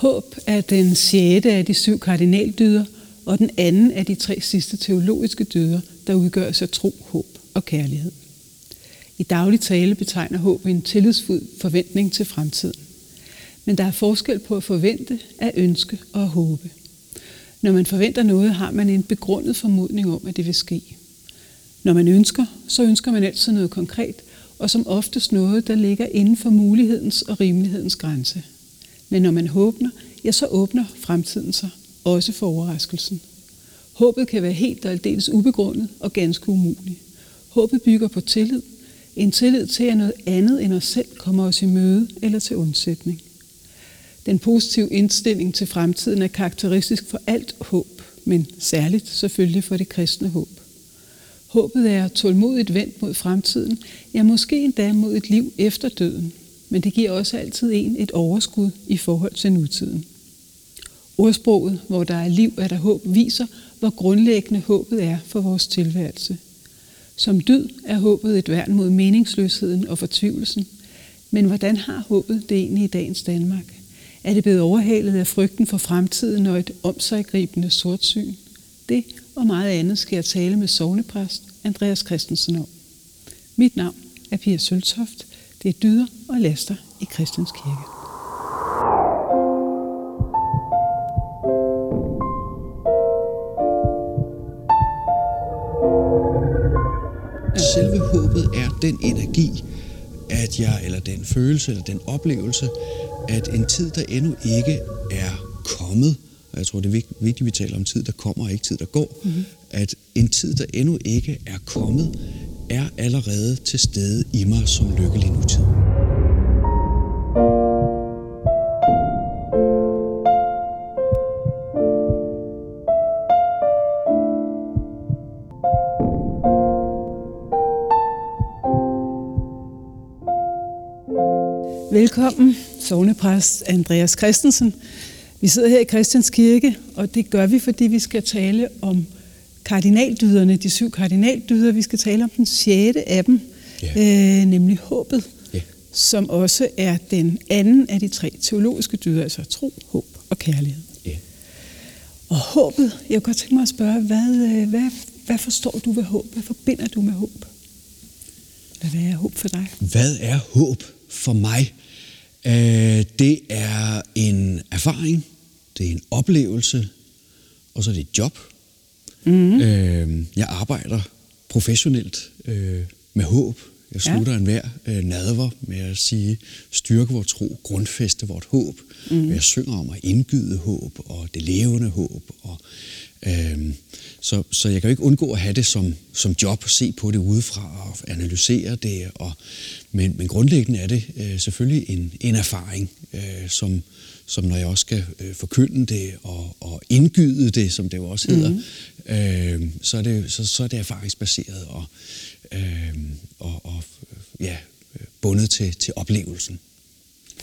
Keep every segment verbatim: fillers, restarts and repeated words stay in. Håb er den sjette af de syv kardinaldyder, og den anden af de tre sidste teologiske dyder, der udgøres af tro, håb og kærlighed. I daglig tale betegner håb en tillidsfuld forventning til fremtiden. Men der er forskel på at forvente, at ønske og at håbe. Når man forventer noget, har man en begrundet formodning om, at det vil ske. Når man ønsker, så ønsker man altid noget konkret, og som oftest noget, der ligger inden for mulighedens og rimelighedens grænse. Men når man håber, ja, så åbner fremtiden sig, også for overraskelsen. Håbet kan være helt og aldeles ubegrundet og ganske umuligt. Håbet bygger på tillid. En tillid til, at noget andet end os selv kommer os i møde eller til undsætning. Den positive indstilling til fremtiden er karakteristisk for alt håb, men særligt selvfølgelig for det kristne håb. Håbet er tålmodigt vendt mod fremtiden, ja måske endda mod et liv efter døden, men det giver også altid en et overskud i forhold til nutiden. Ordsproget, hvor der er liv, er der håb, viser, hvor grundlæggende håbet er for vores tilværelse. Som dyd er håbet et værn mod meningsløsheden og fortvivlelsen, men hvordan har håbet det egentlig i dagens Danmark? Er det blevet overhalet af frygten for fremtiden og et omsiggribende sortsyn? Det og meget andet skal jeg tale med sognepræst Andreas Christensen om. Mit navn er Pia Søltoft. Det er dyder og laster i Christians Kirke. Selve håbet er den energi, at jeg, eller den følelse, eller den oplevelse, at en tid, der endnu ikke er kommet, og jeg tror, det er vigtigt, at vi taler om tid, der kommer, og ikke tid, der går, mm-hmm. at en tid, der endnu ikke er kommet, er allerede til stede i mig som lykkelig nutid. Velkommen, sognepræst Andreas Christensen. Vi sidder her i Christians Kirke, og det gør vi, fordi vi skal tale om kardinaldyderne, de syv kardinaldyder. Vi skal tale om den sjette af dem, yeah. øh, nemlig håbet, yeah. som også er den anden af de tre teologiske dyder, altså tro, håb og kærlighed. Yeah. Og håbet, jeg kunne godt tænke mig at spørge, hvad, hvad, hvad forstår du ved håb? Hvad forbinder du med håb? Eller hvad er håb for dig? Hvad er håb for mig? Øh, det er en erfaring, det er en oplevelse, og så er det et job. Mm-hmm. Øh, jeg arbejder professionelt øh, med håb. Jeg slutter ja. enhver øh, nadver med at sige, styrke vor tro, grundfæste vort håb. Mm-hmm. Jeg synger om at indgyde håb og det levende håb. Og, øh, så, så jeg kan jo ikke undgå at have det som, som job, se på det udefra og analysere det. Og, men, men grundlæggende er det øh, selvfølgelig en, en erfaring, øh, som... som når jeg også skal øh, forkynde det og, og indgyde det, som det jo også hedder, mm-hmm. øh, så, er det, så, så er det erfaringsbaseret og, øh, og, og ja, bundet til, til oplevelsen.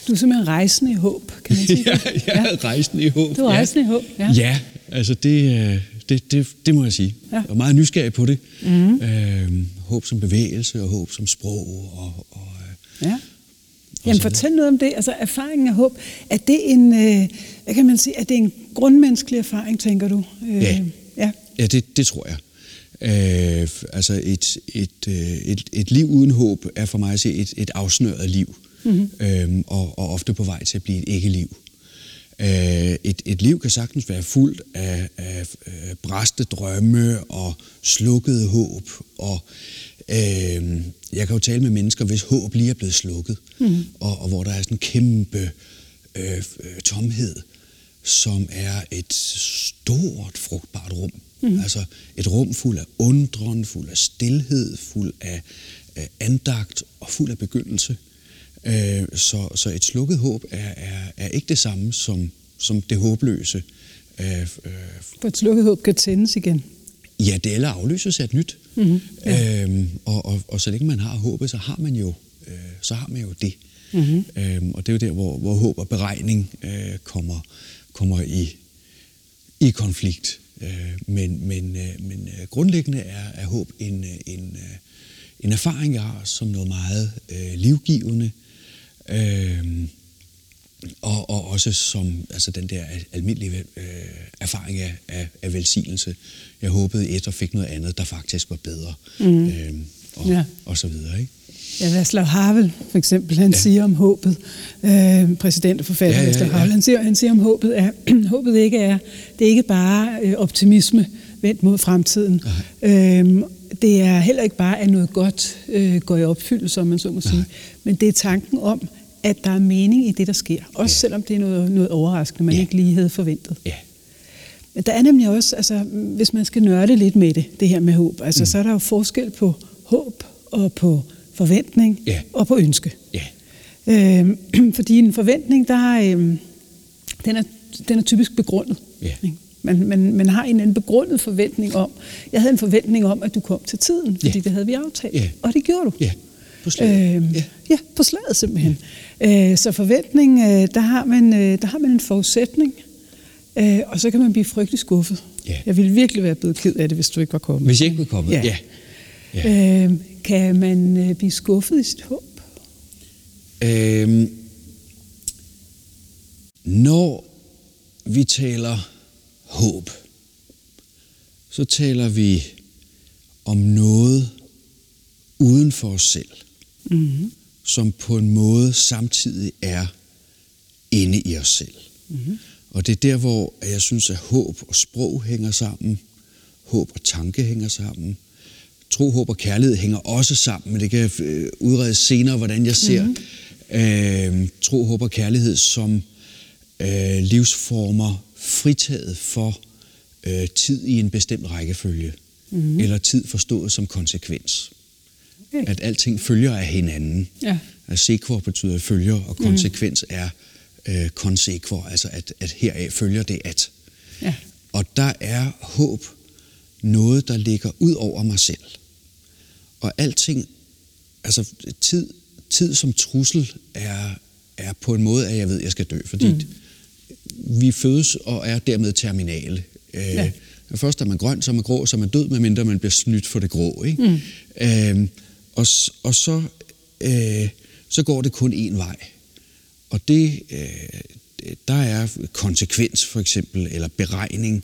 Du er simpelthen rejsende i håb, kan man sige. ja, ja, rejsende i håb. Du er rejsende ja. i håb, ja. Ja, altså det, det, det, det må jeg sige. Ja. Jeg er meget nysgerrig på det. Mm-hmm. Øh, håb som bevægelse og håb som sprog og... og ja. Jamen fortæl noget om det, altså erfaringen af håb. Er det en, øh, hvad kan man sige, er det en grundmenneskelig erfaring, tænker du? Øh, ja, ja. ja det, det tror jeg. Øh, altså et, et, et, et liv uden håb er for mig at sige et, et afsnøret liv, mm-hmm. øh, og, og ofte på vej til at blive et ikke-liv. Øh, et, et liv kan sagtens være fuldt af, af, af bræste drømme og slukkede håb og... Jeg kan jo tale med mennesker, hvis håb lige er blevet slukket, mm. og, og hvor der er sådan en kæmpe øh, tomhed, som er et stort, frugtbart rum. Mm. Altså et rum fuld af undren, fuld af stilhed, fuld af øh, andagt og fuld af begyndelse. Øh, så, så et slukket håb er, er, er ikke det samme som, som det håbløse. Øh, øh. For et slukket håb kan tændes igen. Ja, det eller afløses af et nyt. Mm-hmm. Ja. Øhm, og, og, og så længe man har håbet, så har man jo, øh, så har man jo det. Mm-hmm. Øhm, og det er jo der, hvor, hvor håb og beregning øh, kommer, kommer i, i konflikt. Øh, men men, øh, men øh, grundlæggende er, er håb en, en, øh, en erfaring, jeg har som noget meget øh, livgivende. Øh, og, og også som altså den der almindelige øh, erfaring af, af, af velsignelse. Jeg håbede et og fik noget andet, der faktisk var bedre, mm. øh, og, ja. og så videre, ikke? Ja, Vassal Havel for eksempel, han ja. siger om håbet, øh, præsident og forfatter ja, ja, Vassal Havel, ja. han, siger, han siger om håbet, er, håbet ikke er, det er ikke bare øh, optimisme vendt mod fremtiden. Øhm, det er heller ikke bare, at noget godt øh, går i opfyldelse, om man så må sige, men det er tanken om, at der er mening i det, der sker, også ja. selvom det er noget, noget overraskende, man ja. ikke lige havde forventet. Ja. Men der er nemlig også, altså, hvis man skal nørde lidt med det, det her med håb, altså, mm. så er der jo forskel på håb og på forventning yeah. og på ønske. Yeah. Øhm, fordi en forventning, der øhm, den, er, den er typisk begrundet. Yeah. Man, man, man har en anden begrundet forventning om, jeg havde en forventning om, at du kom til tiden, fordi yeah. det havde vi aftalt, yeah. og det gjorde du. Yeah. På slaget. Øhm, yeah. Ja, på slaget simpelthen. Yeah. Øh, så forventning, der har man, der har man en forudsætning, øh, og så kan man blive frygtelig skuffet. Yeah. Jeg ville virkelig være blevet ked af det, hvis du ikke var kommet. Hvis jeg ikke var kommet, ja. Yeah. Yeah. Øh, Kan man øh, blive skuffet i sit håb? Øhm, når vi taler håb, så taler vi om noget uden for os selv, mm-hmm. som på en måde samtidig er inde i os selv. Mm-hmm. Og det er der, hvor jeg synes, at håb og sprog hænger sammen, håb og tanke hænger sammen. Tro, håb og kærlighed hænger også sammen, men det kan øh, udredes senere, hvordan jeg ser mm-hmm. øh, tro, håb og kærlighed som øh, livsformer fritaget for øh, tid i en bestemt rækkefølge, mm-hmm. eller tid forstået som konsekvens. Okay. At alting følger af hinanden. Ja. At sekvor betyder følger, og konsekvens mm. er øh, konsekvor, altså at, at heraf følger det at. Ja. Og der er håb noget, der ligger ud over mig selv. Og alting, altså tid, tid som trussel, er, er på en måde, at jeg ved, at jeg skal dø. Fordi mm. vi fødes og er dermed terminale. Ja. Øh, først er man grøn, så er man grå, så er man død, medmindre man bliver snydt for det grå. Ikke? Mm. Øh, og, og så, øh, så går det kun én vej. Og det, øh, der er konsekvens, for eksempel, eller beregning,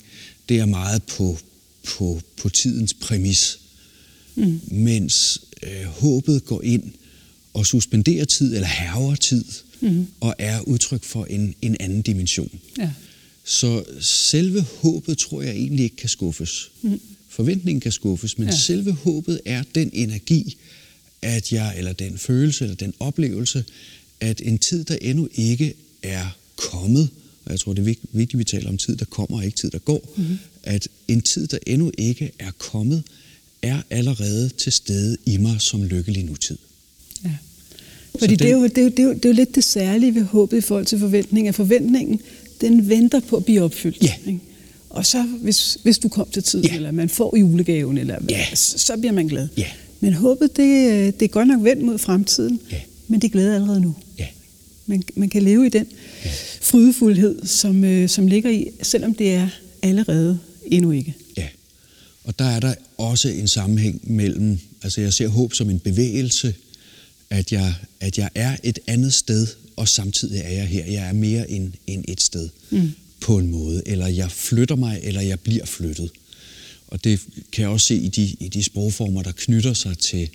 det er meget på På, på tidens præmis, mm. mens øh, håbet går ind og suspenderer tid, eller hærger tid, mm. og er udtryk for en, en anden dimension. Ja. Så selve håbet, tror jeg, egentlig ikke kan skuffes. Mm. Forventningen kan skuffes, men ja. selve håbet er den energi, at jeg, eller den følelse, eller den oplevelse, at en tid, der endnu ikke er kommet, og jeg tror, det er vigtigt, at vi taler om tid, der kommer, og ikke tid, der går, mm-hmm. at en tid, der endnu ikke er kommet, er allerede til stede i mig som lykkelig nutid. Ja, fordi den, det, er jo, det, er jo, det, er jo, det er jo lidt det særlige ved håbet i forhold til forventningen, at forventningen, den venter på at blive opfyldt. Ja. Ikke? Og så, hvis, hvis du kom til tiden, ja. eller man får julegaven, eller, ja. så, så bliver man glad. Ja. Men håbet, det, det er godt nok vendt mod fremtiden, ja. men det glæder allerede nu. Ja. Man, man kan leve i den ja. frydefuldhed, som, øh, som ligger i, selvom det er allerede endnu ikke. Ja, og der er der også en sammenhæng mellem, altså jeg ser håb som en bevægelse, at jeg, at jeg er et andet sted, og samtidig er jeg her. Jeg er mere end, end et sted, mm. på en måde. Eller jeg flytter mig, eller jeg bliver flyttet. Og det kan jeg også se i de, i de sprogformer, der knytter sig til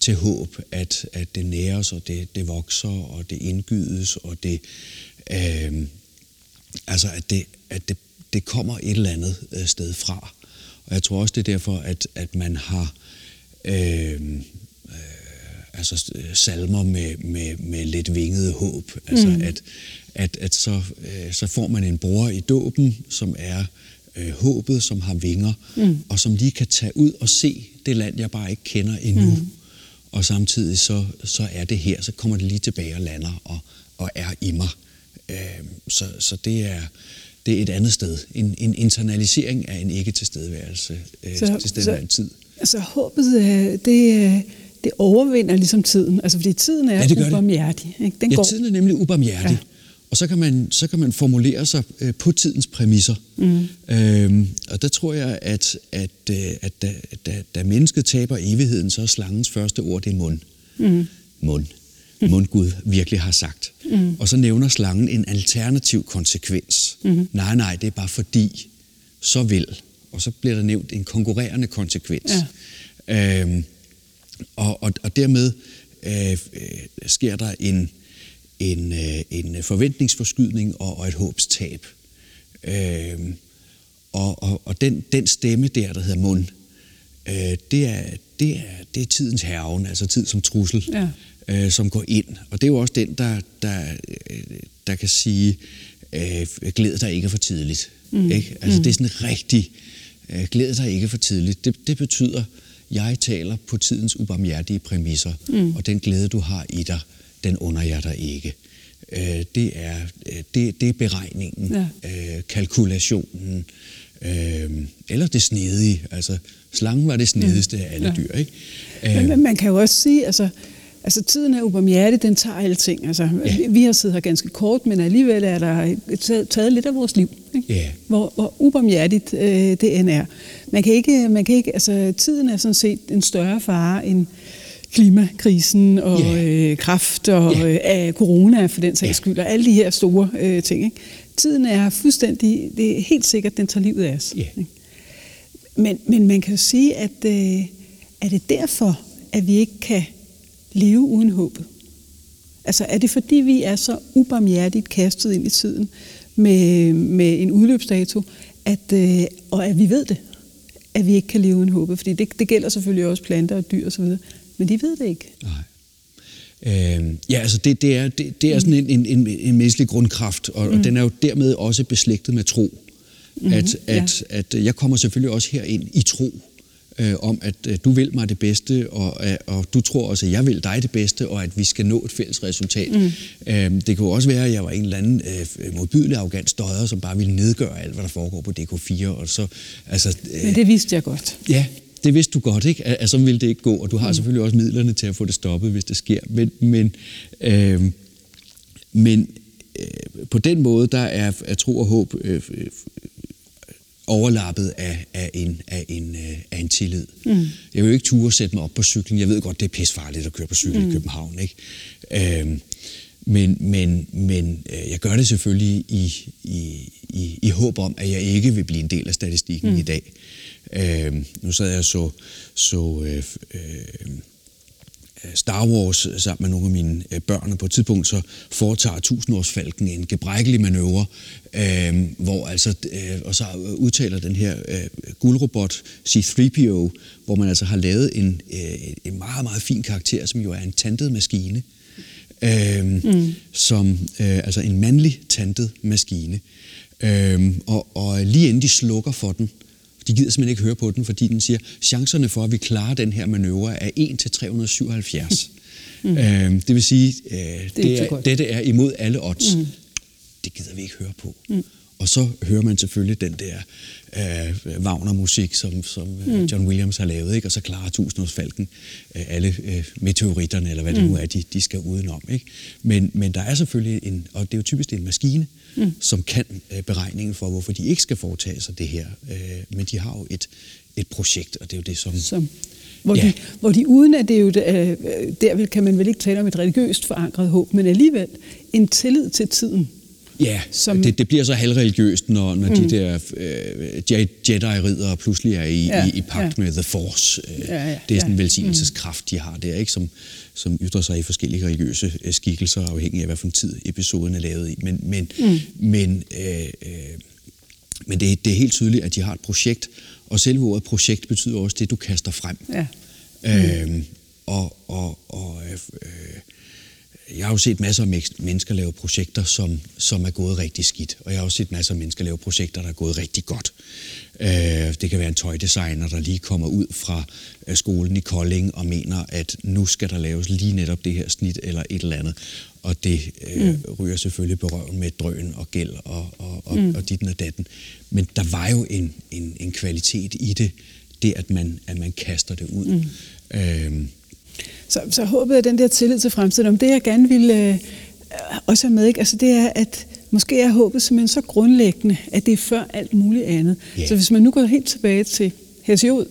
til håb, at, at det næres, og det, det vokser, og det indgydes, og det, øh, altså at, det, at det, det kommer et eller andet sted fra. Og jeg tror også, det er derfor, at, at man har øh, øh, altså salmer med, med, med lidt vingede håb. Altså mm. at, at, at så, øh, så får man en bror i dåben, som er øh, håbet, som har vinger, mm. og som lige kan tage ud og se det land, jeg bare ikke kender endnu. Mm. Og samtidig så, så er det her, så kommer det lige tilbage og lander og, og er i mig. Øh, så så det, er, det er et andet sted. En, en internalisering af en ikke-tilstedeværelse øh, så, tilstedeværende så, tid. Altså håbet, det, det overvinder ligesom tiden. Altså fordi tiden er ja, ubarmhjertig. Ikke? Den ja, går. Tiden er nemlig ubarmhjertig. Ja. Og så kan, man, så kan man formulere sig på tidens præmisser. Mm. Øhm, og der tror jeg, at, at, at da, da, da mennesket taber evigheden, så er slangens første ord, det er mund. Mm. Mund. mundgud virkelig har sagt. Mm. Og så nævner slangen en alternativ konsekvens. Mm. Nej, nej, det er bare fordi, så vil. Og så bliver der nævnt en konkurrerende konsekvens. Ja. Øhm, og, og, og dermed øh, sker der en, en, øh, en forventningsforskydning og, og et håbstab. Øhm, og og, og den, den stemme der, der hedder mund, øh, det, er, det, er, det er tidens hærgen, altså tid som trussel. Ja. Øh, som går ind. Og det er jo også den, der, der, der kan sige, øh, glæd dig ikke for tidligt. Mm. Ikke? Altså mm. det er sådan rigtig, øh, glæd dig ikke for tidligt. Det, det betyder, jeg taler på tidens ubarmhjertige præmisser, mm. og den glæde, du har i dig, den under jeg dig ikke. Øh, det, er, det, det er beregningen, ja. øh, kalkulationen, øh, eller det snedige. Altså slangen var det snedigste mm. af alle ja. dyr. Ikke? Øh, Men man kan jo også sige, altså Altså tiden er ubarmhjertig, den tager alting. Altså, ja. Vi har siddet her ganske kort, men alligevel er der taget, taget lidt af vores liv. Ikke? Ja. Hvor, hvor ubarmhjertigt øh, det end er. Man kan ikke, man kan ikke, altså, tiden er sådan set en større fare end klimakrisen og ja. øh, kræft og ja. øh, corona for den sags ja. skyld og alle de her store øh, ting. Ikke? Tiden er fuldstændig, det er helt sikkert, den tager livet af os. Ja. Men, men man kan jo sige, at øh, er det derfor, at vi ikke kan leve uden håbet? Altså er det fordi, vi er så ubarmhjertigt kastet ind i tiden med, med en udløbsdato, at, øh, og at vi ved det, at vi ikke kan leve uden håbet? Fordi det, det gælder selvfølgelig også planter og dyr og så videre, men de ved det ikke. Nej. Øh, ja, altså det, det, er, det, det er sådan en, en, en, en menneskelig grundkraft, og, mm. og den er jo dermed også beslægtet med tro. Mm-hmm, at, ja. at, at jeg kommer selvfølgelig også herind i tro, Øh, om, at øh, du vil mig det bedste, og, øh, og du tror også, at jeg vil dig det bedste, og at vi skal nå et fælles resultat. Mm. Øh, det kunne også være, at jeg var en eller anden øh, modbydelig arrogant støder, som bare ville nedgøre alt, hvad der foregår på D K fire. Og så, altså, øh, Men det vidste jeg godt. Ja, det vidste du godt, ikke? Altså, sådan ville det ikke gå, og du har mm. selvfølgelig også midlerne til at få det stoppet, hvis det sker. Men, men, øh, men øh, på den måde, der er, er tro og håb Øh, øh, overlappet af, af, en, af, en, af en tillid. Mm. Jeg vil jo ikke ture at sætte mig op på cyklen. Jeg ved godt, det er pissefarligt at køre på cykel mm. i København, ikke? Øhm, men, men, men jeg gør det selvfølgelig i, i, i, i håb om, at jeg ikke vil blive en del af statistikken mm. i dag. Øhm, nu sad jeg så, så øh, øh, Star Wars sammen med nogle af mine børn, og på et tidspunkt så foretager Tusindårsfalken en gebrækkelig manøvre, øh, hvor altså, øh, og så udtaler den her øh, guldrobot C tre P O, hvor man altså har lavet en, øh, en meget, meget fin karakter, som jo er en tantet maskine, øh, mm. som, øh, altså en mandlig tantet maskine, øh, og, og lige inden de slukker for den, de gider simpelthen ikke høre på den, fordi den siger, chancerne for, at vi klarer den her manøvre, er en til tre hundrede og syvoghalvfjerds. Mm. Øhm, det vil sige, øh, det det er, dette er imod alle odds. Mm. Det gider vi ikke høre på. Mm. Og så hører man selvfølgelig den der øh, Wagner-musik, som, som mm. John Williams har lavet, ikke? Og så klarer Tusindårsfalken øh, alle øh, meteoritterne, eller hvad det mm. nu er, de, de skal udenom. Ikke? Men, men der er selvfølgelig en, og det er jo typisk en maskine, mm. som kan øh, beregningen for, hvorfor de ikke skal foretage sig det her. Øh, men de har jo et, et projekt, og det er jo det, som... som hvor, ja. de, hvor de uden at det jo... Øh, der kan man vel ikke tale om et religiøst forankret håb, men alligevel en tillid til tiden. Ja, som... det, det bliver så halvreligiøst, når, når mm. de der øh, Jedi-riddere pludselig er i, ja, i, i pagt ja. med The Force. Øh, ja, ja, det er sådan en ja. velsignelseskraft, de har der, ikke? Som, som ytrer sig i forskellige religiøse øh, skikkelser, afhængig af, hvad for en tid episoden er lavet i. Men, men, mm. men, øh, øh, men det, det er helt tydeligt, at de har et projekt, og selve ordet projekt betyder også det, du kaster frem. Ja. Mm. Øh, og... og, og øh, øh, Jeg har jo set masser af mennesker lave projekter, som, som er gået rigtig skidt. Og jeg har også set masser af mennesker lave projekter, der er gået rigtig godt. Øh, det kan være en tøjdesigner, der lige kommer ud fra skolen i Kolding og mener, at nu skal der laves lige netop det her snit eller et eller andet. Og det øh, mm. ryger selvfølgelig på røven med drøn og gæld og, og, og, mm. og ditten og datten. Men der var jo en, en, en kvalitet i det, det at man, at man kaster det ud. Mm. Øh, Så, så håbet er den der tillid til fremtiden. Om det, jeg gerne ville øh, også have med, ikke? Altså, det er, at måske er håbet simpelthen så grundlæggende, at det er før alt muligt andet. Yeah. Så hvis man nu går helt tilbage til Hesiod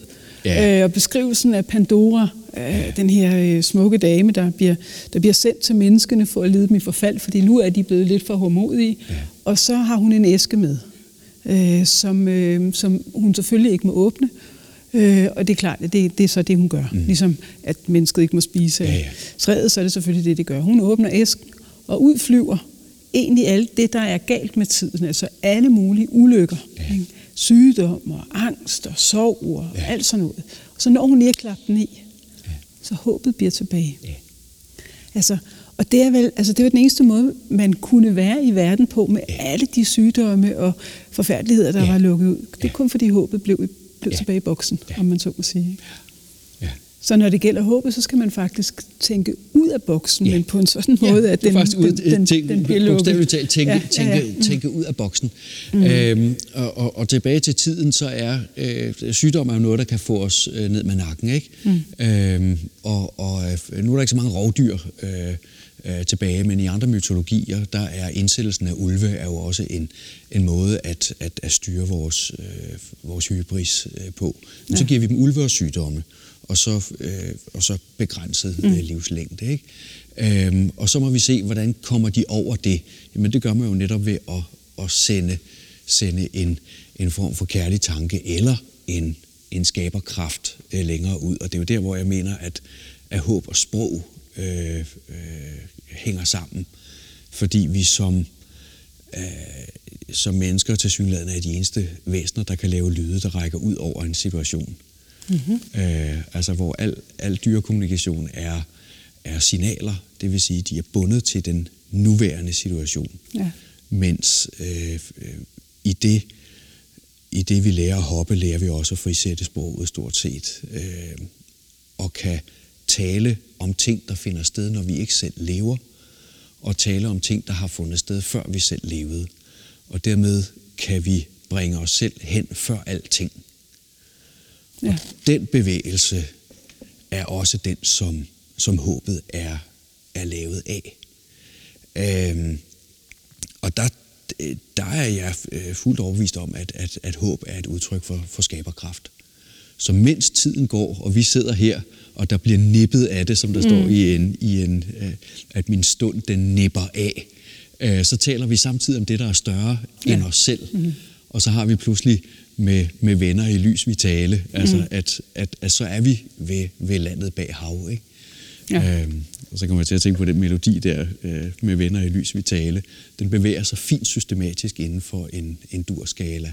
yeah. øh, og beskrivelsen af Pandora, af den her smukke dame, der bliver, der bliver sendt til menneskene for at lede dem i forfald, fordi nu er de blevet lidt for hårdmodige. Ja. Og så har hun en æske med, øh, som, øh, som hun selvfølgelig ikke må åbne. Øh, og det er klart, at det, det er så det, hun gør. Mm. Ligesom at mennesket ikke må spise ja, ja. træet, så er det selvfølgelig det, det gør. Hun åbner æsken og udflyver egentlig alt det, der er galt med tiden. Altså alle mulige ulykker. Ja. Sygdom og angst og sorg og ja. alt sådan noget. Og så når hun lige har klappet den i, ja. så håbet bliver tilbage. Ja. Altså, og det er vel, altså det var den eneste måde, man kunne være i verden på med ja. alle de sygdomme og forfærdeligheder, der ja. var lukket ud. Det er ja. kun fordi håbet blev i Ja. tilbage i boksen, ja. om man så må sige. Ja. Så når det gælder håbet, så skal man faktisk tænke ud af boksen, ja. men på en sådan måde, ja, at den, den, den, tænke, den bliver lukket. Tænke, ja. tænke, ja, ja. Mm. tænke ud af boksen. Mm. Øhm, og, og, og tilbage til tiden, så er øh, sygdom er jo noget, der kan få os øh, ned med nakken. Ikke? Mm. Øhm, og, og nu er der ikke så mange rovdyr øh, øh, tilbage, men i andre mytologier, der er indsættelsen af ulve er jo også en en måde at, at, at styre vores, øh, vores hybris øh, på. Ja. Så giver vi dem ulve og sygdomme, og så, øh, og så begrænset mm. øh, livslængde. Ikke? Øhm, og så må vi se, hvordan kommer de over det. Jamen det gør man jo netop ved at, at sende, sende en, en form for kærlig tanke, eller en, en skaberkraft øh, længere ud. Og det er jo der, hvor jeg mener, at, at håb og sprog øh, øh, hænger sammen. Fordi vi som... Øh, som mennesker tilsyneladende er de eneste væsener, der kan lave lyde, der rækker ud over en situation. Mm-hmm. Øh, altså hvor al, al dyrekommunikation er, er signaler, det vil sige, de er bundet til den nuværende situation. Ja. Mens øh, i, det, i det, vi lærer at hoppe, lærer vi også at frisætte sproget stort set. Øh, og kan tale om ting, der finder sted, når vi ikke selv lever, og tale om ting, der har fundet sted, før vi selv levede. Og dermed kan vi bringe os selv hen før alting. Ja. Og den bevægelse er også den, som, som håbet er, er lavet af. Øhm, og der, der er jeg fuldt overbevist om, at, at, at håb er et udtryk for, for skaberkraft. Så mens tiden går, og vi sidder her, og der bliver nippet af det, som der mm. står i en, i en øh, at min stund, den nipper af, øh, så taler vi samtidig om det, der er større ja. end os selv. Mm. Og så har vi pludselig med, med venner i lys vi tale, altså mm. at, at, at så er vi ved, ved landet bag hav, ikke? Ja. Øhm, og så kommer jeg til at tænke på den melodi der, øh, med venner i lys vi tale. Den bevæger sig fint systematisk inden for en, en durskala.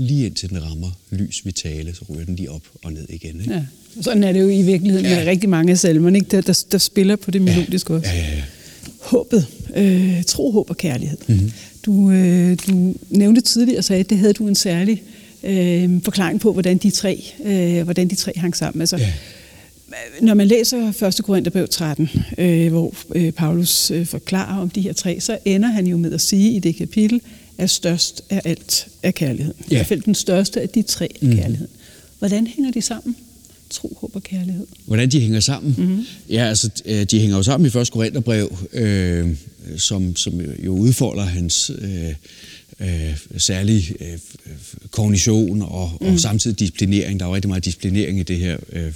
Lige indtil den rammer lys vi tale, så ryger den lige op og ned igen. Ikke? Ja. Sådan er det jo i virkeligheden ja. med rigtig mange af salmerne, der, der, der spiller på det melodiske også. Ja, ja, ja. Håbet. Øh, tro, håb og kærlighed. Mm-hmm. Du, øh, du nævnte tidligere og sagde, at det havde du en særlig øh, forklaring på, hvordan de tre, øh, hvordan de tre hang sammen. Altså, ja. Når man læser første Korinther tretten, øh, hvor øh, Paulus øh, forklarer om de her tre, så ender han jo med at sige i det kapitel, at størst af alt er kærligheden. Ja. I hvert fald den største af de tre er mm-hmm. kærligheden. Hvordan hænger de sammen? Tro, håb og kærlighed. Hvordan de hænger sammen? Mm-hmm. Ja, altså, de hænger jo sammen i første Korintherbrev, øh, som, som jo udfolder hans øh, øh, særlige øh, kognition og, mm. og samtidig disciplinering. Der er jo rigtig meget disciplinering i det her øh,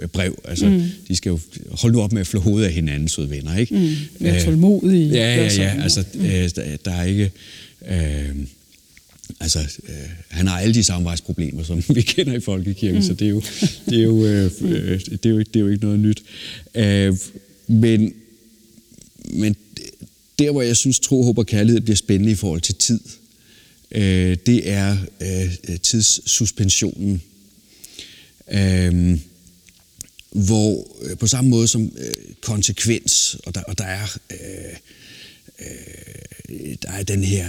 øh, brev. Altså, mm. de skal jo holde op med at flå hovedet af hinanden, søde venner, ikke? Mm. Ja, tålmodige. Ja, ja, ja. Altså, øh, der er ikke... Øh, Altså, øh, han har alle de samarbejdsproblemer, som vi kender i folkekirken, mm. så det er jo, det er jo, øh, øh, det er jo, ikke, det er jo ikke noget nyt. Øh, men, men der, hvor jeg synes, tro, håb og kærlighed bliver spændende i forhold til tid, øh, det er øh, tidssuspensionen. Øh, hvor øh, på samme måde som øh, konsekvens, og der, og der er... Øh, Øh, der er den her,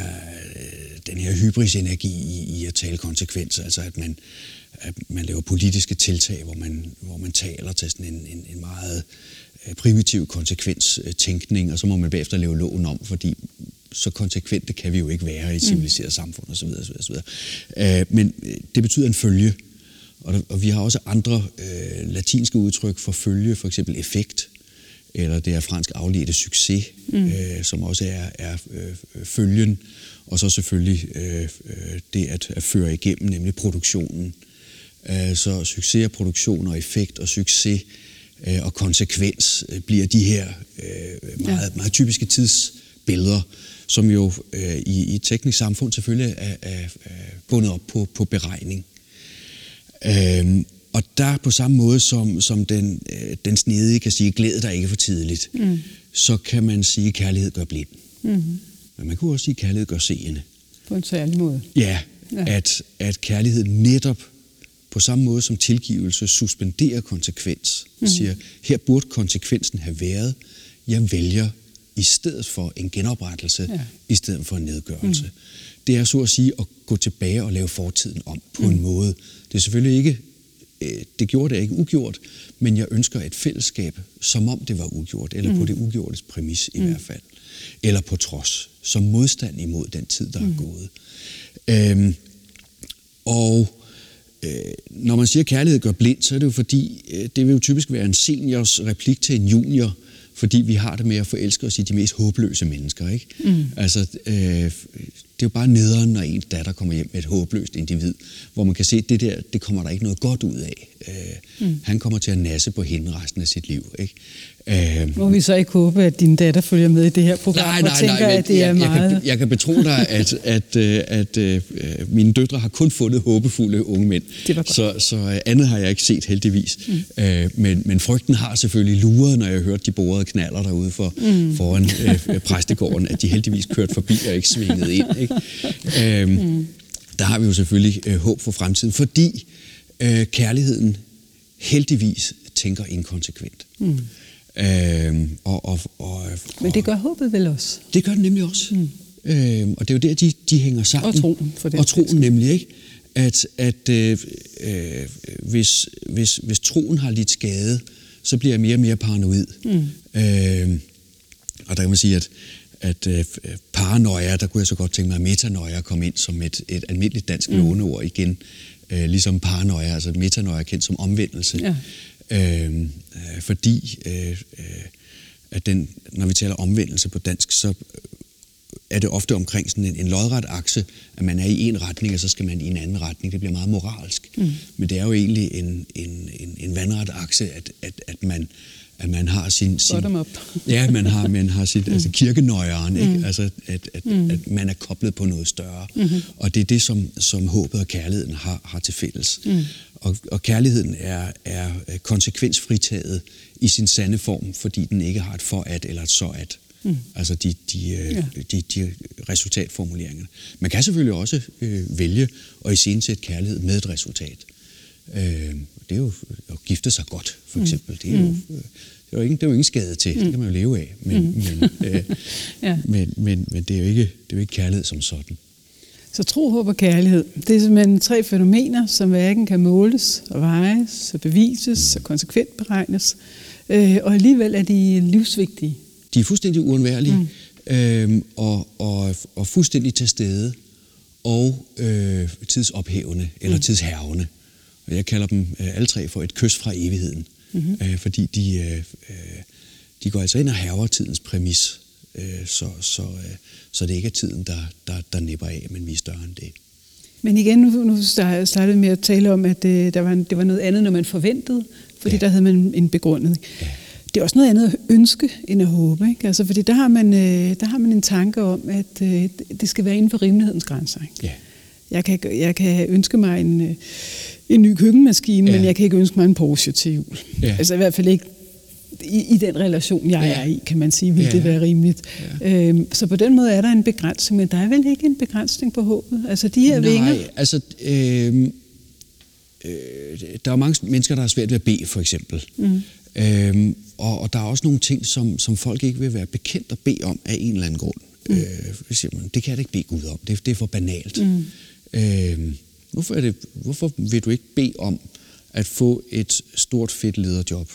øh, den her hybrisenergi i, i at tale konsekvenser, altså at man, at man laver politiske tiltag, hvor man, hvor man taler til sådan en, en, en meget primitiv konsekvenstænkning, og så må man bagefter lave loven om, fordi så konsekvente kan vi jo ikke være i et civiliseret samfund osv. osv., osv. Øh, men det betyder en følge, og, der, og vi har også andre øh, latinske udtryk for følge, for eksempel effekt, eller det er fransk afledte succes, mm. øh, som også er, er øh, følgen, og så selvfølgelig øh, det at, at føre igennem, nemlig produktionen. Øh, så succes og produktion og effekt og succes øh, og konsekvens øh, bliver de her øh, meget, meget typiske tidsbilleder, som jo øh, i, i et teknisk samfund selvfølgelig er, er, er bundet op på, på beregning. Øh, og der på samme måde som, som den, øh, den snedige kan sige, glæd dig ikke for tidligt, mm. så kan man sige, kærlighed gør blind. Mm-hmm. Men man kunne også sige, kærlighed gør seende. På en særlig måde. Ja, ja. At, at kærlighed netop på samme måde som tilgivelse suspenderer konsekvens. Mm-hmm. Siger, her burde konsekvensen have været, jeg vælger i stedet for en genoprettelse, ja. I stedet for en nedgørelse. Mm. Det er så at sige at gå tilbage og lave fortiden om på mm. en måde. Det er selvfølgelig ikke, det gjorde det ikke ugjort, men jeg ønsker et fællesskab, som om det var ugjort, eller mm. på det ugjortes præmis i mm. hvert fald. Eller på trods, som modstand imod den tid, der mm. er gået. Øhm, og øh, når man siger, at kærlighed gør blind, så er det jo fordi, øh, det vil jo typisk være en seniors replik til en junior, fordi vi har det med at forelske os i de mest håbløse mennesker, ikke? Mm. Altså, øh, det er jo bare nederen, når ens datter kommer hjem med et håbløst individ, hvor man kan se, at det der, det kommer der ikke noget godt ud af. Øh, mm. Han kommer til at nasse på hende resten af sit liv, ikke? Øh, Må vi så ikke håbe, at din datter følger med i det her program, nej, nej, og tænker, nej, at det jeg, er meget... Jeg kan, jeg kan betro dig, at, at, at, at øh, mine døtre har kun fundet håbefulde unge mænd. Så, så andet har jeg ikke set, heldigvis. Mm. Øh, men, men frygten har selvfølgelig luret, når jeg hørte de borede knaller derude for, mm. foran øh, præstegården, at de heldigvis kørte forbi og ikke svingede ind. Ikke? Øh, mm. Der har vi jo selvfølgelig øh, håb for fremtiden, fordi øh, kærligheden heldigvis tænker inkonsekvent. Mm. Øhm, og, og, og, og, Men det gør håbet vel også? Det gør det nemlig også. Mm. Øhm, og det er jo der, de, de hænger sammen. Og troen for det. Og troen nemlig, ikke? At, at øh, øh, hvis, hvis, hvis troen har lidt skade, så bliver jeg mere og mere paranoid. Mm. Øhm, og der kan man sige, at, at øh, paranoia, der kunne jeg så godt tænke mig, at metanoia kom ind som et, et almindeligt dansk mm. låneord igen. Øh, ligesom paranoia, altså metanoia kendt som omvendelse. Ja. Øh, fordi øh, øh, at den, når vi taler omvendelse på dansk, så er det ofte omkring sådan en, en lodret akse, at man er i en retning, og så skal man i en anden retning. Det bliver meget moralsk. Mm. Men det er jo egentlig en, en, en, en vandret akse, at, at, at, man, at man har sin... sin bottom up. Ja, man har, man har sit mm. altså kirkenøjeren, ikke? Mm. Altså, at, at, mm. at man er koblet på noget større. Mm-hmm. Og det er det, som, som håbet og kærligheden har, har til fælles. Mm. Og, og kærligheden er, er konsekvensfritaget i sin sande form, fordi den ikke har et for at eller et så at. Mm. Altså de, de, ja. de, de resultatformuleringer. Man kan selvfølgelig også øh, vælge at iscenesætte kærlighed med et resultat. Øh, det er jo at gifte sig godt, for eksempel. Mm. Det er jo... Øh, Det er, ingen, det er jo ingen skade til, mm. det kan man jo leve af, men, mm. men, øh, ja. men, men, men det, er jo ikke, det er jo ikke kærlighed som sådan. Så tro, håb og kærlighed, det er simpelthen tre fænomener, som hverken kan måles og vejes og bevises og konsekvent beregnes, øh, og alligevel er de livsvigtige. De er fuldstændig uundværlige mm. øh, og, og, og fuldstændig til stede og øh, tidsophævende eller mm. tidshærvende. Og jeg kalder dem øh, alle tre for et kys fra evigheden. Mm-hmm. Øh, fordi de, øh, de går altså ind og hærger tidens præmis, øh, så, så, øh, så det ikke er tiden, der, der, der nipper af, men vi er større end det. Men igen, nu, nu startede med at tale om, at øh, der var en, det var noget andet, når man forventede, fordi ja. Der havde man en begrundet. Ja. Det er også noget andet at ønske end at håbe, ikke? Altså, fordi der har, man, øh, der har man en tanke om, at øh, det skal være inden for rimelighedens grænser, ikke? Ja. Jeg kan, jeg kan ønske mig en, en ny køkkenmaskine, ja. Men jeg kan ikke ønske mig en Porsche til jul. Ja. Altså i hvert fald ikke i, i den relation, jeg ja. Er i, kan man sige, vil ja. Det være rimeligt. Ja. Øhm, så på den måde er der en begrænsning, men der er vel ikke en begrænsning på håbet? Altså de her vinger... Nej, altså... Øh, øh, der er mange mennesker, der har svært ved at bede, for eksempel. Mm. Øhm, og, og der er også nogle ting, som, som folk ikke vil være bekendt at bede om af en eller anden grund. Mm. Øh, for eksempel, det kan jeg da ikke bede Gud om. Det, det er for banalt. Mm. Øh, hvorfor, er det, hvorfor vil du ikke bede om at få et stort fedt lederjob,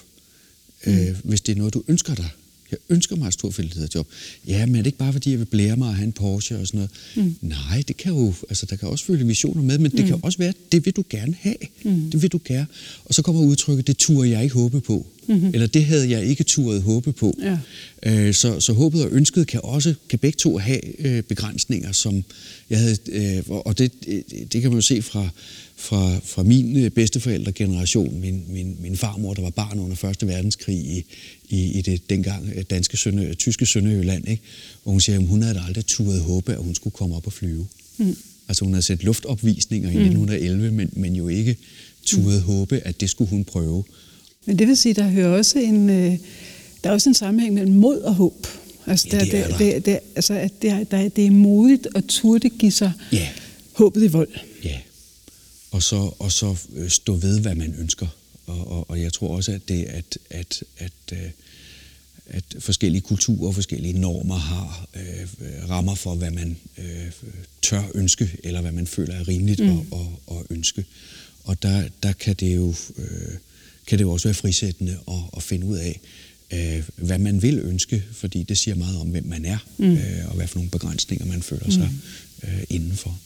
mm. øh, hvis det er noget, du ønsker dig? Jeg ønsker mig et stort fedt lederjob. Ja, men er det ikke bare, fordi jeg vil blære mig og have en Porsche og sådan noget? Mm. Nej, det kan jo, altså der kan også følge visioner med, men det mm. kan også være, det vil du gerne have. Mm. Det vil du gerne. Og så kommer udtrykket, det turde jeg ikke håbe på. Mm-hmm. Eller det havde jeg ikke turet håbe på. Ja. Øh, så, så håbet og ønsket kan også kan begge to have øh, begrænsninger, som jeg havde, øh, og det, det kan man jo se fra, fra, fra min bedsteforældregeneration, min, min, min farmor, der var barn under første verdenskrig i, i, i det dengang danske sønne, tyske Sønderjylland, ikke? Og hun siger, at hun havde aldrig turet håbe, at hun skulle komme op og flyve. Mm. Altså hun havde set luftopvisninger i mm. nitten elleve, men, men jo ikke turet mm. håbe, at det skulle hun prøve. Men det vil sige, der hører også en øh, der er også en sammenhæng mellem mod og håb. Altså ja, der, det er der. Det, det, altså at det, der, det er modigt at turde give sig ja. håbet i vold. Ja. Og så og så stå ved, hvad man ønsker. Og, og, og jeg tror også, at det at at at at forskellige kulturer og forskellige normer har øh, rammer for, hvad man øh, tør ønske eller hvad man føler er rimeligt mm. at, at, at ønske. Og der der kan det jo øh, kan det jo også være frisættende at, at finde ud af, øh, hvad man vil ønske, fordi det siger meget om, hvem man er, mm. øh, og hvad for nogle begrænsninger man føler sig mm. øh, indenfor.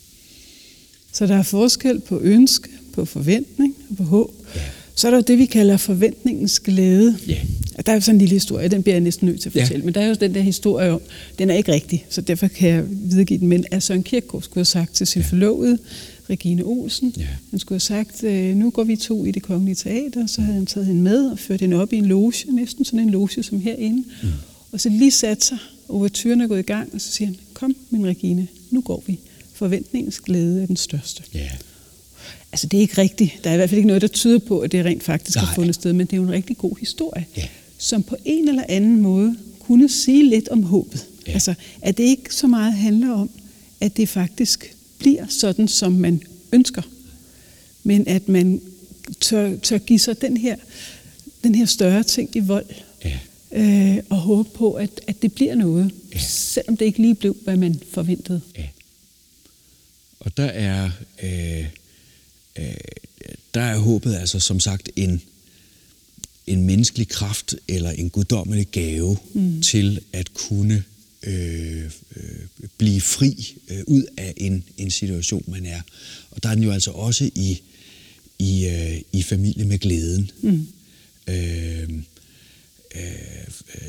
Så der er forskel på ønske, på forventning og på håb. Ja. Så er der jo det, vi kalder forventningens glæde. Ja. Der er jo sådan en lille historie, den bliver jeg næsten nødt til at fortælle, ja. men der er jo den der historie om, den er ikke rigtig, så derfor kan jeg videregive den, men at Søren Kierkegaard skulle have sagt til sin ja. forlovede, Regine Olsen. Yeah. Han skulle have sagt, nu går vi to i Det Kongelige Teater, så havde han taget hende med og ført hende op i en loge, næsten sådan en loge som herinde. Mm. Og så lige satte sig, overturen er gået i gang, og så siger han, kom min Regine, nu går vi. Forventningens glæde er den største. Yeah. Altså det er ikke rigtigt. Der er i hvert fald ikke noget, der tyder på, at det rent faktisk har fundet sted, men det er jo en rigtig god historie, yeah. som på en eller anden måde kunne sige lidt om håbet. Yeah. Altså at det ikke så meget handler om, at det faktisk bliver sådan, som man ønsker. Men at man tør, tør give sig den her, den her større ting i vold. Ja. Øh, og håbe på, at, at det bliver noget. Ja. Selvom det ikke lige blev, hvad man forventede. Ja. Og der er, øh, øh, der er håbet altså som sagt en, en menneskelig kraft eller en guddommelig gave mm. til at kunne Øh, øh, blive fri øh, ud af en, en situation, man er. Og der er den jo altså også i, i, øh, i familie med glæden. Mm. Øh, øh,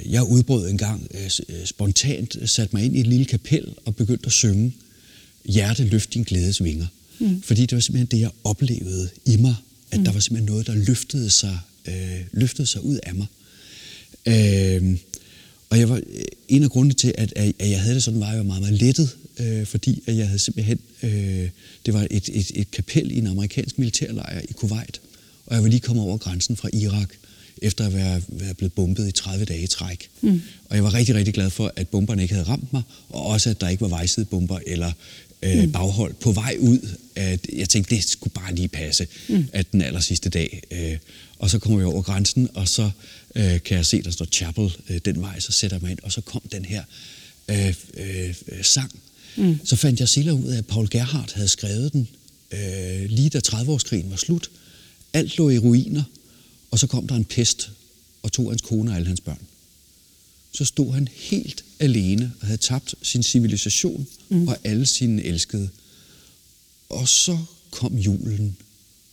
jeg udbrød en gang øh, spontant, satte mig ind i et lille kapel og begyndte at synge Hjerte, løft din glædes vinger. Mm. Fordi det var simpelthen det, jeg oplevede i mig, at mm. der var simpelthen noget, der løftede sig, øh, løftede sig ud af mig. Øh, Og jeg var, en af grundene til, at, at jeg havde det sådan, var jeg meget, meget lettet, øh, fordi at jeg havde simpelthen, øh, det var et, et, et kapel i en amerikansk militærlejr i Kuwait, og jeg var lige kommet over grænsen fra Irak, efter at være, være blevet bombet i tredive dage i træk. Mm. Og jeg var rigtig, rigtig glad for, at bomberne ikke havde ramt mig, og også at der ikke var vejsidebomber eller øh, mm. baghold på vej ud. At jeg tænkte, det skulle bare lige passe, mm. at den aller sidste dag. Øh, og så kommer jeg over grænsen, og så øh, kan jeg se, der står chapel øh, den vej, så sætter jeg mig ind, og så kom den her øh, øh, sang. Mm. Så fandt jeg selv ud af, at Paul Gerhardt havde skrevet den, øh, lige da tredive-årskrigen var slut. Alt lå i ruiner, og så kom der en pest, og tog hans kone og alle hans børn. Så stod han helt alene, og havde tabt sin civilisation mm. og alle sine elskede. Og så kom julen,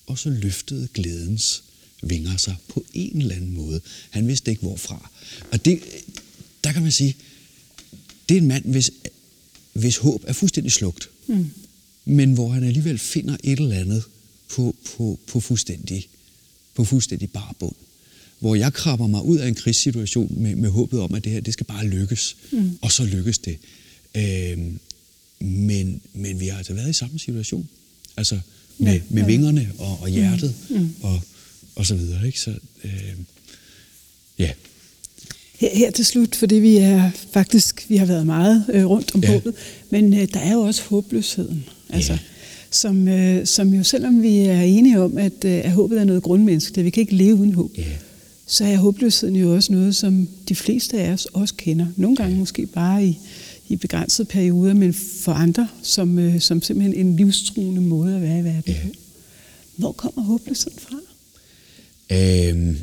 og så løftede glædens vinger sig på en eller anden måde. Han vidste ikke hvorfra. Og det, der kan man sige, det er en mand, hvis, hvis håb er fuldstændig slugt, mm. men hvor han alligevel finder et eller andet på, på, på, fuldstændig, på fuldstændig bar bund. Hvor jeg krabber mig ud af en krigssituation med, med håbet om, at det her, det skal bare lykkes. Mm. Og så lykkes det. Øh, Men, men vi har altså været i samme situation, altså med, ja, ja. med vingerne og, og hjertet mm, mm. Og, og så videre, ikke? Så, øh, ja. Her, her til slut, fordi vi er faktisk, vi har været meget øh, rundt om ja. håbet, men øh, der er jo også håbløsheden, altså, ja. som, øh, som jo selvom vi er enige om, at, øh, at håbet er noget grundmenneskeligt, at vi kan ikke leve uden håb, ja. så er håbløsheden jo også noget, som de fleste af os også kender. Nogle gange ja. måske bare i i begrænsede perioder, men for andre, som, øh, som simpelthen en livstruende måde at være i verden. Ja. Hvor kommer håbløsheden fra? Øhm,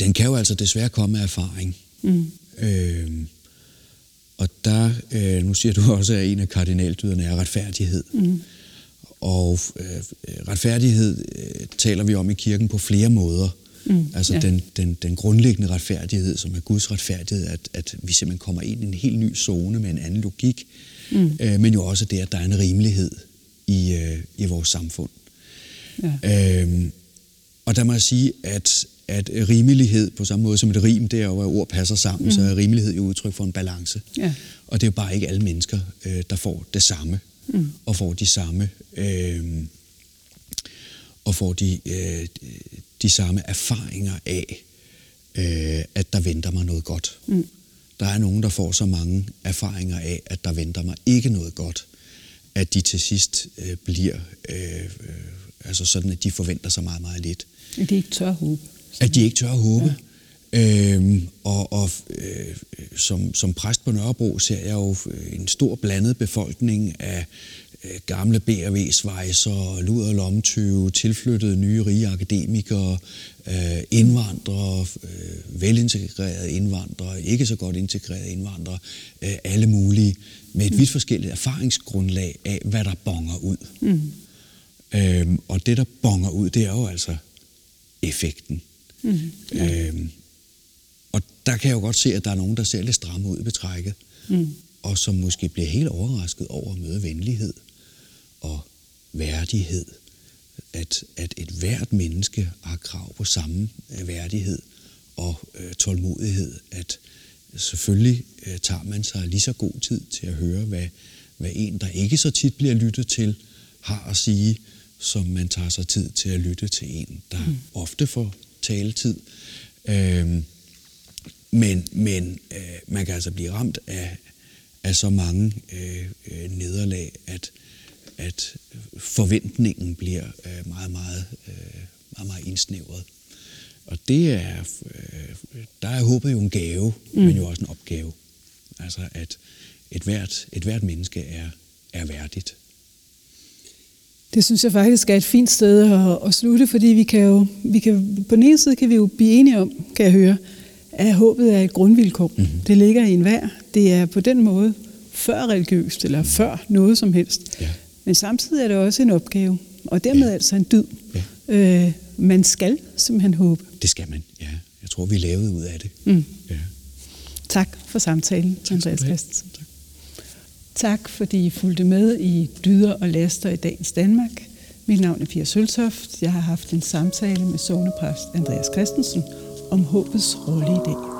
den kan jo altså desværre komme af erfaring. Mm. Øhm, og der, øh, nu siger du også, at en af kardinaldyderne er retfærdighed. Mm. Og øh, retfærdighed øh, taler vi om i kirken på flere måder. Mm, altså ja. den, den, den grundlæggende retfærdighed, som er Guds retfærdighed, at, at vi simpelthen kommer ind i en helt ny zone med en anden logik, mm. øh, men jo også det, at der er en rimelighed i, øh, i vores samfund. Ja. Øh, og der må jeg sige, at, at rimelighed, på samme måde som et rim, det er jo, at ord passer sammen, mm. så er rimelighed jo udtryk for en balance. Ja. Og det er jo bare ikke alle mennesker, øh, der får det samme, mm. og får de samme... Øh, og får de, øh, de samme erfaringer af, øh, at der venter mig noget godt. Mm. Der er nogen, der får så mange erfaringer af, at der venter mig ikke noget godt, at de til sidst øh, bliver øh, øh, altså sådan, at de forventer så meget, meget lidt. At de ikke tør håbe. At de ikke tør håbe. Ja. Øhm, og og øh, som, som præst på Nørrebro ser jeg jo en stor blandet befolkning af gamle B og V-svejser, luder- og lommetyve, tilflyttede nye rige akademikere, indvandrere, velintegrerede indvandrere, ikke så godt integrerede indvandrere, alle mulige, med et mm. vidt forskelligt erfaringsgrundlag af, hvad der bonger ud. Mm. Øhm, og det, der bonger ud, det er jo altså effekten. Mm. Ja. Øhm, og der kan jeg jo godt se, at der er nogen, der ser lidt stramme ud i betrækket, mm. og som måske bliver helt overrasket over at møde venlighed og værdighed. At, at et hvert menneske har krav på samme værdighed og øh, tålmodighed. At selvfølgelig øh, tager man sig lige så god tid til at høre, hvad, hvad en, der ikke så tit bliver lyttet til, har at sige, som man tager sig tid til at lytte til en, der mm. ofte får taletid. Øh, men men øh, man kan altså blive ramt af, af så mange øh, øh, nederlag, at at forventningen bliver meget, meget, meget, meget indsnævret. Og det er, der er håbet jo en gave, mm. men jo også en opgave. Altså, at et hvert, et hvert menneske er, er værdigt. Det synes jeg faktisk er et fint sted at, at slutte, fordi vi kan jo, vi kan, på den ene side kan vi jo blive enige om, kan jeg høre, at håbet er et grundvilkår. Mm-hmm. Det ligger i enhver. Det er på den måde før religiøst, eller før noget som helst. Ja. Men samtidig er det også en opgave, og dermed ja. altså en dyd. Ja. Øh, man skal simpelthen håbe. Det skal man, ja. Jeg tror, vi er lavet ud af det. Mm. Ja. Tak for samtalen, tak, Andreas Christensen. Tak. Tak, fordi I fulgte med i Dyder og Laster i dagens Danmark. Mit navn er Pia Søltoft. Jeg har haft en samtale med sognepræst Andreas Christensen om håbets rolle i dag.